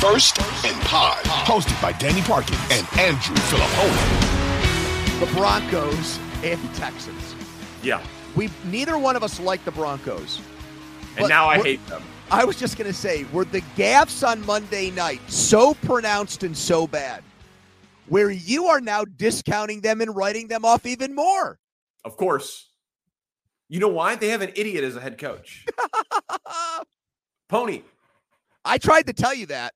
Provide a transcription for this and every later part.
First and Pod, hosted by Danny Parkin and Andrew Filippone. The Broncos and the Texans. Yeah. Neither one of us like the Broncos. And now I hate them. I was just going to say, were the gaffes on Monday night so pronounced and so bad where you are now discounting them and writing them off even more? Of course. You know why? They have an idiot as a head coach. Pony. I tried to tell you that.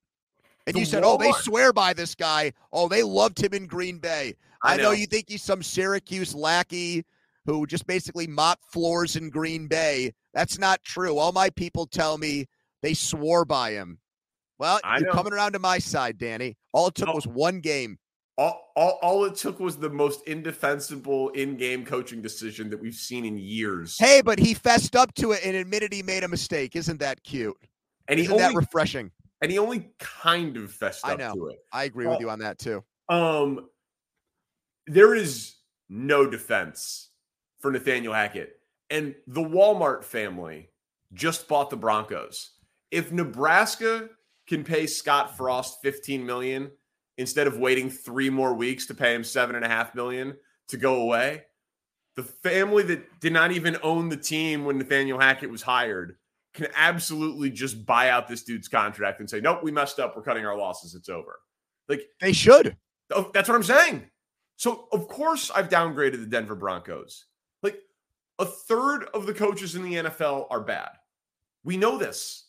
And you said, oh, they swear by this guy. Oh, they loved him in Green Bay. I know you think he's some Syracuse lackey who just basically mopped floors in Green Bay. That's not true. All my people tell me they swore by him. Well, you're coming around to my side, Danny. All it took was one game. All it took was the most indefensible in-game coaching decision that we've seen in years. Hey, but he fessed up to it and admitted he made a mistake. Isn't that cute? And Isn't that refreshing? And he only kind of fessed up to it. I agree with you on that too. There is no defense for Nathaniel Hackett. And the Walmart family just bought the Broncos. If Nebraska can pay Scott Frost $15 million instead of waiting 3 more weeks to pay him $7.5 million to go away, the family that did not even own the team when Nathaniel Hackett was hired can absolutely just buy out this dude's contract and say, nope, we messed up. We're cutting our losses. It's over. Like they should. That's what I'm saying. So of course I've downgraded the Denver Broncos. Like a third of the coaches in the NFL are bad. We know this.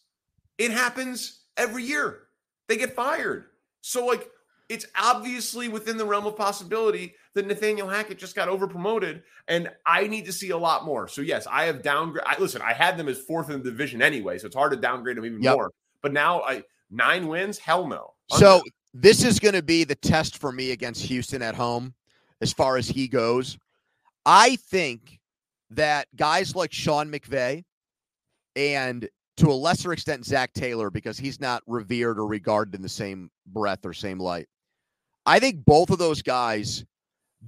It happens every year. They get fired. So like it's obviously within the realm of possibility that Nathaniel Hackett just got overpromoted, and I need to see a lot more. So, yes, I have downgraded. Listen, I had them as 4th in the division anyway, so it's hard to downgrade them even more. But now 9 wins? Hell no. So this is going to be the test for me against Houston at home as far as he goes. I think that guys like Sean McVay and to a lesser extent Zach Taylor, because he's not revered or regarded in the same breath or same light, I think both of those guys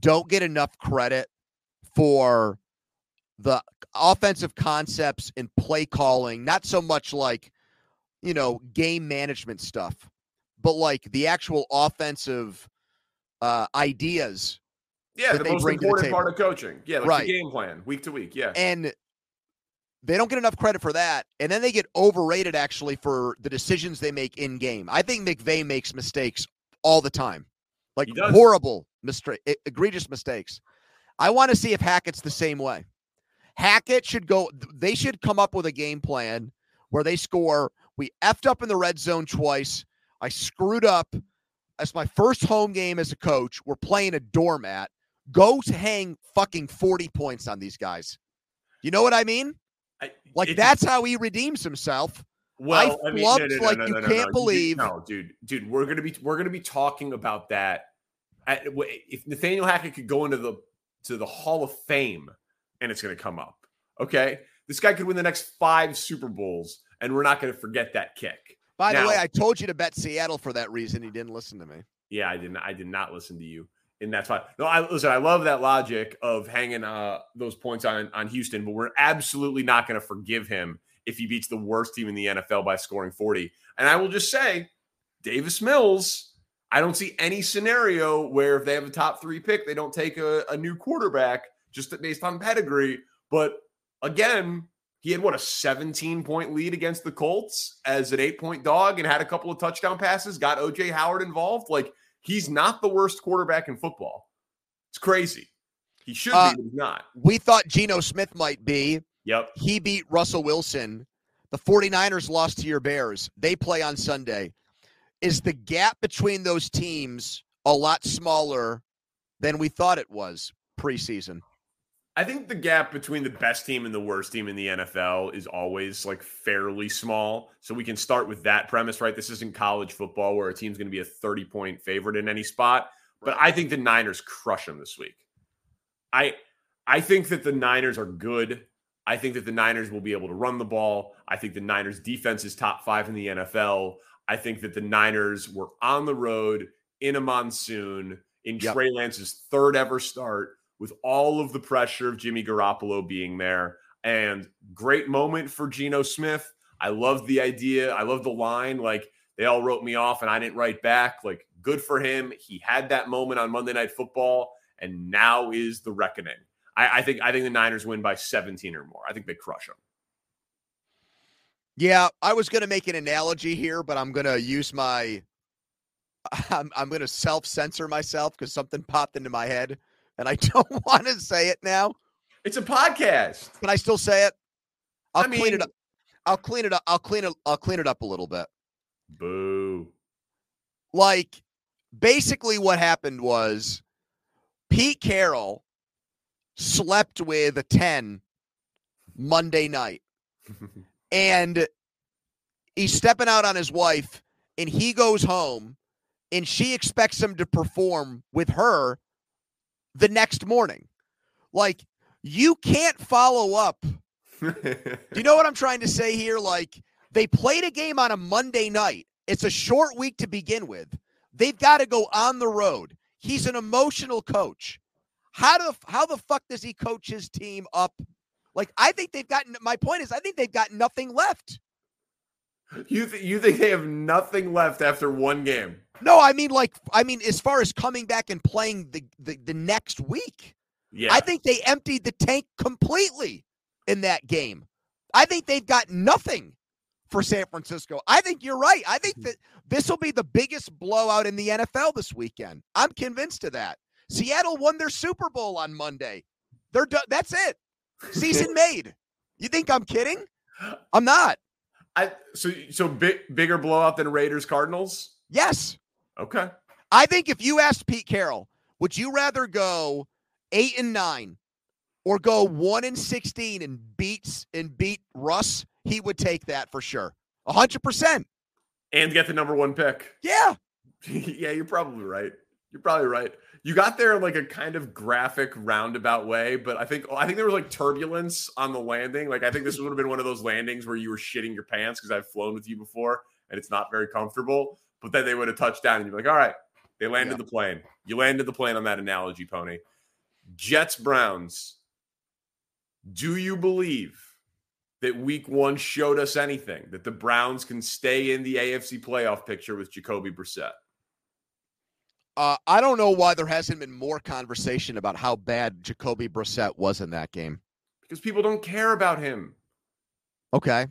don't get enough credit for the offensive concepts and play calling, not so much like, you know, game management stuff, but like the actual offensive ideas. Yeah, the most important part of coaching. Yeah, like the game plan, week to week, yeah. And they don't get enough credit for that, and then they get overrated, actually, for the decisions they make in-game. I think McVay makes mistakes all the time, like horrible egregious mistakes. I want to see if Hackett's the same way. Hackett should go. They should come up with a game plan where they score. We effed up in the red zone twice. I screwed up. That's my first home game as a coach. We're playing a doormat. Go to hang fucking 40 points on these guys. You know what I mean? That's how he redeems himself. Well, I mean, believe. No, dude, we're gonna be talking about that. If Nathaniel Hackett could go into the Hall of Fame, and it's going to come up, okay? This guy could win the next 5 Super Bowls, and we're not going to forget that kick. By the way, I told you to bet Seattle for that reason. He didn't listen to me. Yeah, I didn't. I did not listen to you. And that's why. No, I love that logic of hanging those points on Houston, but we're absolutely not going to forgive him if he beats the worst team in the NFL by scoring 40. And I will just say, Davis Mills, I don't see any scenario where if they have a top three pick, they don't take a new quarterback just based on pedigree. But again, he had, what, a 17-point lead against the Colts as an 8-point dog and had a couple of touchdown passes, got O.J. Howard involved. Like, he's not the worst quarterback in football. It's crazy. He should be, but he's not. We thought Geno Smith might be. Yep. He beat Russell Wilson. The 49ers lost to your Bears. They play on Sunday. Is the gap between those teams a lot smaller than we thought it was preseason? I think the gap between the best team and the worst team in the NFL is always like fairly small. So we can start with that premise, right? This isn't college football where a team's going to be a 30-point favorite in any spot. But I think the Niners crush them this week. I think that the Niners are good. I think that the Niners will be able to run the ball. I think the Niners defense is top five in the NFL. I think that the Niners were on the road in a monsoon in Trey Lance's third ever start, with all of the pressure of Jimmy Garoppolo being there. And great moment for Geno Smith. I loved the idea. I loved the line. Like, they all wrote me off and I didn't write back. Like, good for him. He had that moment on Monday Night Football, and now is the reckoning. I think the Niners win by 17 or more. I think they crush them. Yeah, I was going to make an analogy here, but I'm going to use my – I'm going to self-censor myself because something popped into my head. And I don't want to say it now. It's a podcast. Can I still say it? Clean it up. I'll clean it up a little bit. Boo. Like, basically what happened was Pete Carroll slept with a 10 Monday night. And he's stepping out on his wife, and he goes home, and she expects him to perform with her the next morning. Like, you can't follow up. Do you know what I'm trying to say here? Like, they played a game on a Monday night. It's a short week to begin with. They've got to go on the road. He's an emotional coach. How the fuck does he coach his team up? Like, my point is, I think they've got nothing left. You think they have nothing left after one game? No, I mean, as far as coming back and playing the next week, yeah. I think they emptied the tank completely in that game. I think they've got nothing for San Francisco. I think you're right. I think that this will be the biggest blowout in the NFL this weekend. I'm convinced of that. Seattle won their Super Bowl on Monday. They're done. That's it. Season made. You think I'm kidding? I'm not. So bigger blowout than Raiders Cardinals? Yes. Okay. I think if you asked Pete Carroll, would you rather go 8-9 or go 1-16 and beat Russ? He would take that for sure. 100%. And get the number one pick. Yeah. Yeah, you're probably right. You got there in like a kind of graphic roundabout way, but I think there was like turbulence on the landing. Like, I think this would have been one of those landings where you were shitting your pants because I've flown with you before and it's not very comfortable. But then they would have touched down and you'd be like, all right, they landed the plane. You landed the plane on that analogy, Pony. Jets, Browns. Do you believe that week one showed us anything, that the Browns can stay in the AFC playoff picture with Jacoby Brissett? I don't know why there hasn't been more conversation about how bad Jacoby Brissett was in that game. Because people don't care about him. Okay.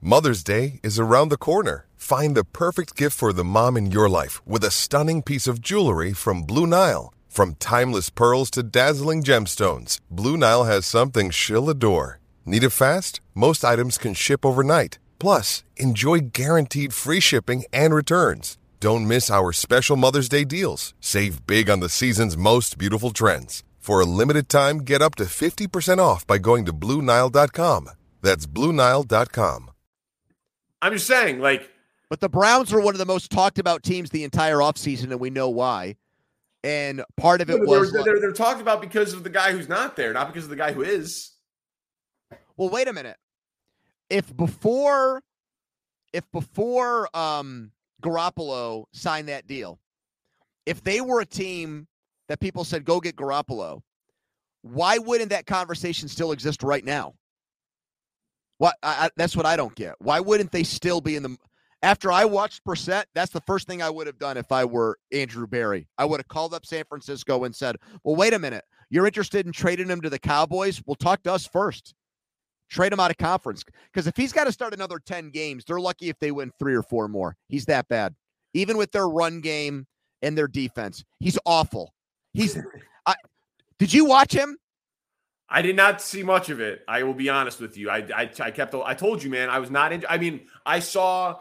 Mother's Day is around the corner. Find the perfect gift for the mom in your life with a stunning piece of jewelry from Blue Nile. From timeless pearls to dazzling gemstones, Blue Nile has something she'll adore. Need it fast? Most items can ship overnight. Plus, enjoy guaranteed free shipping and returns. Don't miss our special Mother's Day deals. Save big on the season's most beautiful trends. For a limited time, get up to 50% off by going to BlueNile.com. That's BlueNile.com. I'm just saying, like... But the Browns were one of the most talked about teams the entire offseason, and we know why. And part of it was... They're talked about because of the guy who's not there, not because of the guy who is. Well, wait a minute. If before if before Garoppolo signed that deal, if they were a team that people said, go get Garoppolo, why wouldn't that conversation still exist right now? What? That's what I don't get. Why wouldn't they still be in the – after I watched Brissett, that's the first thing I would have done if I were Andrew Berry. I would have called up San Francisco and said, well, wait a minute. You're interested in trading him to the Cowboys? Well, talk to us first. Trade him out of conference. Because if he's got to start another 10 games, they're lucky if they win 3 or 4 more. He's that bad. Even with their run game and their defense, he's awful. Did you watch him? I did not see much of it. I will be honest with you. I told you, man, I was not in. I mean, I saw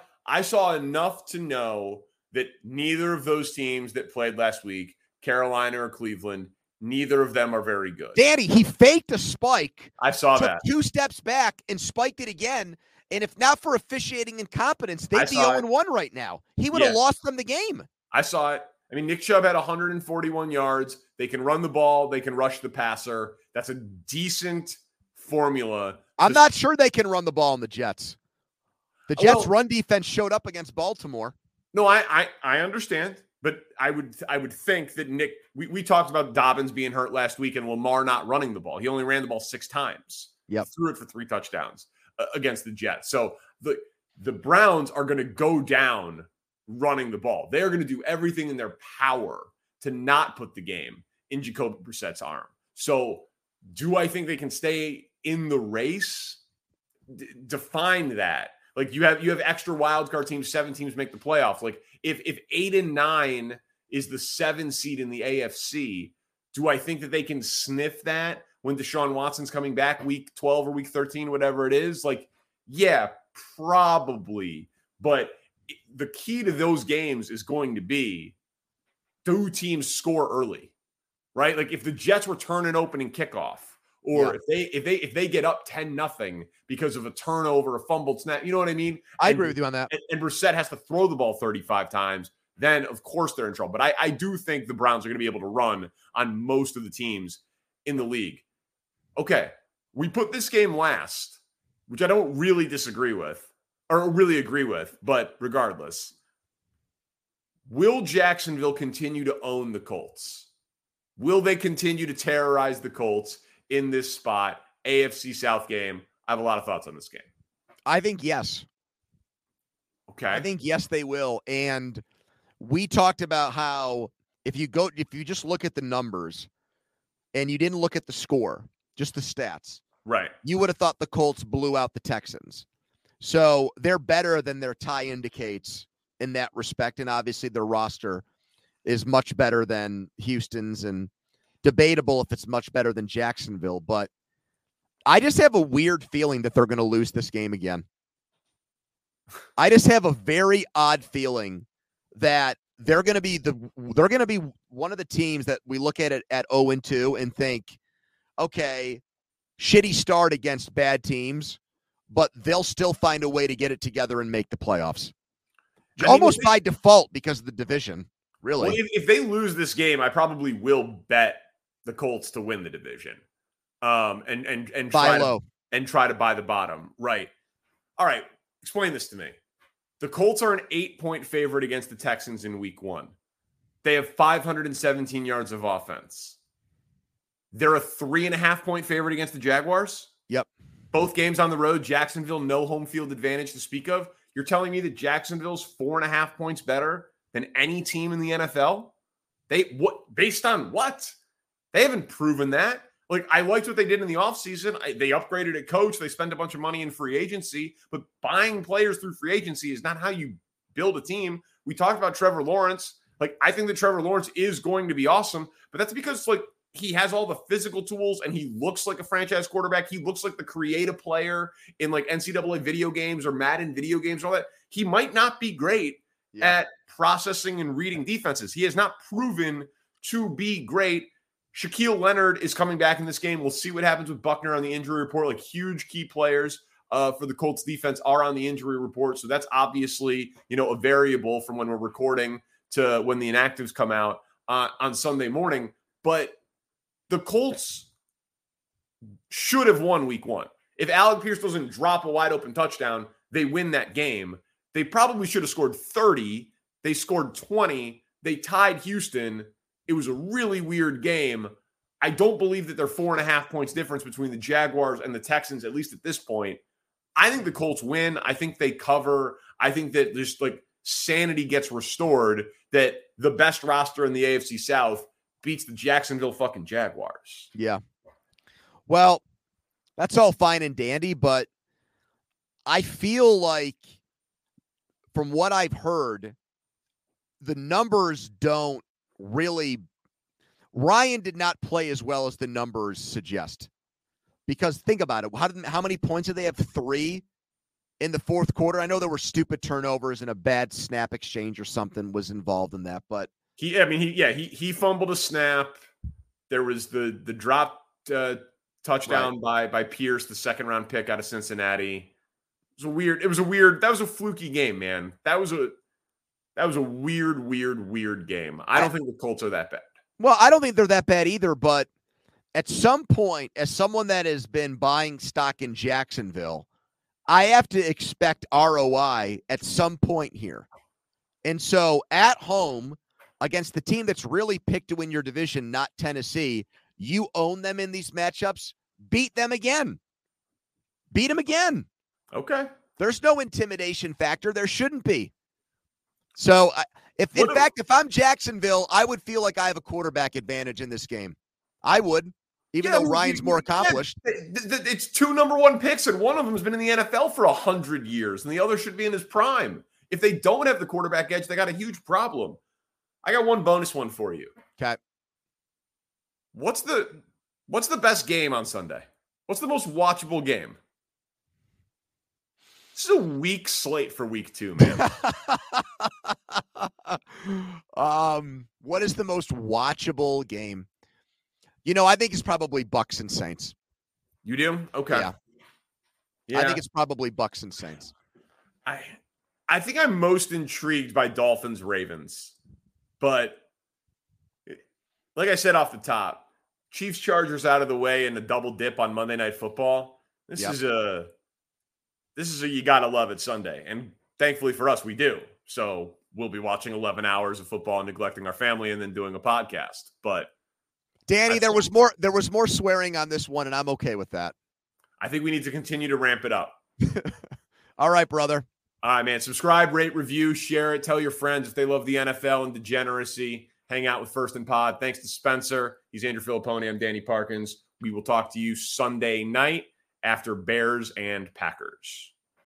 enough to know that neither of those teams that played last week, Carolina or Cleveland, neither of them are very good. Danny, he faked a spike. I saw that. 2 steps back and spiked it again. And if not for officiating incompetence, they'd be 0-1 right now. He would have lost them the game. I saw it. I mean, Nick Chubb had 141 yards. They can run the ball. They can rush the passer. That's a decent formula. I'm not sure they can run the ball in the Jets. The Jets' run defense showed up against Baltimore. No, I understand. But I would think that Nick – we talked about Dobbins being hurt last week and Lamar not running the ball. He only ran the ball 6 times. Yep. He threw it for 3 touchdowns against the Jets. So the Browns are going to go down running the ball. They are going to do everything in their power to not put the game in Jacoby Brissett's arm. So do I think they can stay in the race? Define that. Like you have extra wildcard teams, 7 teams make the playoff. Like if 8 and 9 is the 7 seed in the AFC, do I think that they can sniff that when Deshaun Watson's coming back week 12 or week 13, whatever it is? Like, yeah, probably. But the key to those games is going to be do teams score early, right? Like if the Jets were turning open and kickoff, or if they get up 10-0 because of a turnover, a fumbled snap, you know what I mean? I agree with you on that. And Brissett has to throw the ball 35 times, then of course they're in trouble. But I do think the Browns are going to be able to run on most of the teams in the league. Okay, we put this game last, which I don't really disagree with or really agree with, but regardless, will Jacksonville continue to own the Colts? Will they continue to terrorize the Colts in this spot, AFC South game? I have a lot of thoughts on this game. I think yes. Okay. I think yes, they will. And we talked about how if you just look at the numbers and you didn't look at the score, just the stats, right? You would have thought the Colts blew out the Texans. So they're better than their tie indicates in that respect. And obviously their roster is much better than Houston's, and debatable if it's much better than Jacksonville, but I just have a weird feeling that they're going to lose this game again. I just have a very odd feeling that they're going to be one of the teams that we look at it at 0-2 and think, okay, shitty start against bad teams, but they'll still find a way to get it together and make the playoffs. Almost by default because of the division. Really? Well, if they lose this game, I probably will bet the Colts to win the division, and buy low and try to buy the bottom. Right. All right. Explain this to me. The Colts are an 8-point favorite against the Texans in week 1. They have 517 yards of offense. They're a 3.5-point favorite against the Jaguars. Yep. Both games on the road. Jacksonville, no home field advantage to speak of. You're telling me that Jacksonville's 4.5 points better than any team in the NFL? Based on what? They haven't proven that. Like, I liked what they did in the offseason. They upgraded a coach. They spent a bunch of money in free agency. But buying players through free agency is not how you build a team. We talked about Trevor Lawrence. Like, I think that Trevor Lawrence is going to be awesome. But that's because, like, he has all the physical tools and he looks like a franchise quarterback. He looks like the creative player in, like, NCAA video games or Madden video games and all that. He might not be great at processing and reading defenses. He has not proven to be great. Shaquille Leonard is coming back in this game. We'll see what happens with Buckner on the injury report. Like, huge key players for the Colts defense are on the injury report. So that's obviously, you know, a variable from when we're recording to when the inactives come out on Sunday morning. But the Colts should have won week 1. If Alec Pierce doesn't drop a wide open touchdown, they win that game. They probably should have scored 30. They scored 20. They tied Houston. It was a really weird game. I don't believe that they're 4.5 points difference between the Jaguars and the Texans, at least at this point. I think the Colts win. I think they cover. I think that just like sanity gets restored, that the best roster in the AFC South beats the Jacksonville fucking Jaguars. Yeah. Well, that's all fine and dandy, but I feel like from what I've heard, the numbers don't really – Ryan did not play as well as the numbers suggest. Because think about it. How many points did they have? 3 in the fourth quarter? I know there were stupid turnovers and a bad snap exchange or something was involved in that, but – He fumbled a snap. There was the dropped touchdown by Pierce, the second round pick out of Cincinnati. It was a weird. That was a fluky game, man. That was a weird game. I don't think the Colts are that bad. Well, I don't think they're that bad either. But at some point, as someone that has been buying stock in Jacksonville, I have to expect ROI at some point here. And so at home against the team that's really picked to win your division, not Tennessee, you own them in these matchups. Beat them again. Okay. There's no intimidation factor. There shouldn't be. So, if I'm Jacksonville, I would feel like I have a quarterback advantage in this game. I would, even though Ryan's more accomplished. It's 2 number one picks, and one of them has been in the NFL for 100 years, and the other should be in his prime. If they don't have the quarterback edge, they got a huge problem. I got one bonus one for you. Okay. What's the best game on Sunday? What's the most watchable game? This is a weak slate for week 2, man. What is the most watchable game? You know, I think it's probably Bucks and Saints. You do? Okay. Yeah. I think it's probably Bucks and Saints. I think I'm most intrigued by Dolphins Ravens, but like I said off the top, Chiefs Chargers out of the way and a double dip on Monday Night Football. This is a you gotta love it Sunday, and thankfully for us, we do. So we'll be watching 11 hours of football and neglecting our family, and then doing a podcast. But Danny, there was more swearing on this one, and I'm okay with that. I think we need to continue to ramp it up. All right, brother. All right, man. Subscribe, rate, review, share it. Tell your friends if they love the NFL and degeneracy. Hang out with First and Pod. Thanks to Spencer. He's Andrew Filippone. I'm Danny Parkins. We will talk to you Sunday night after Bears and Packers.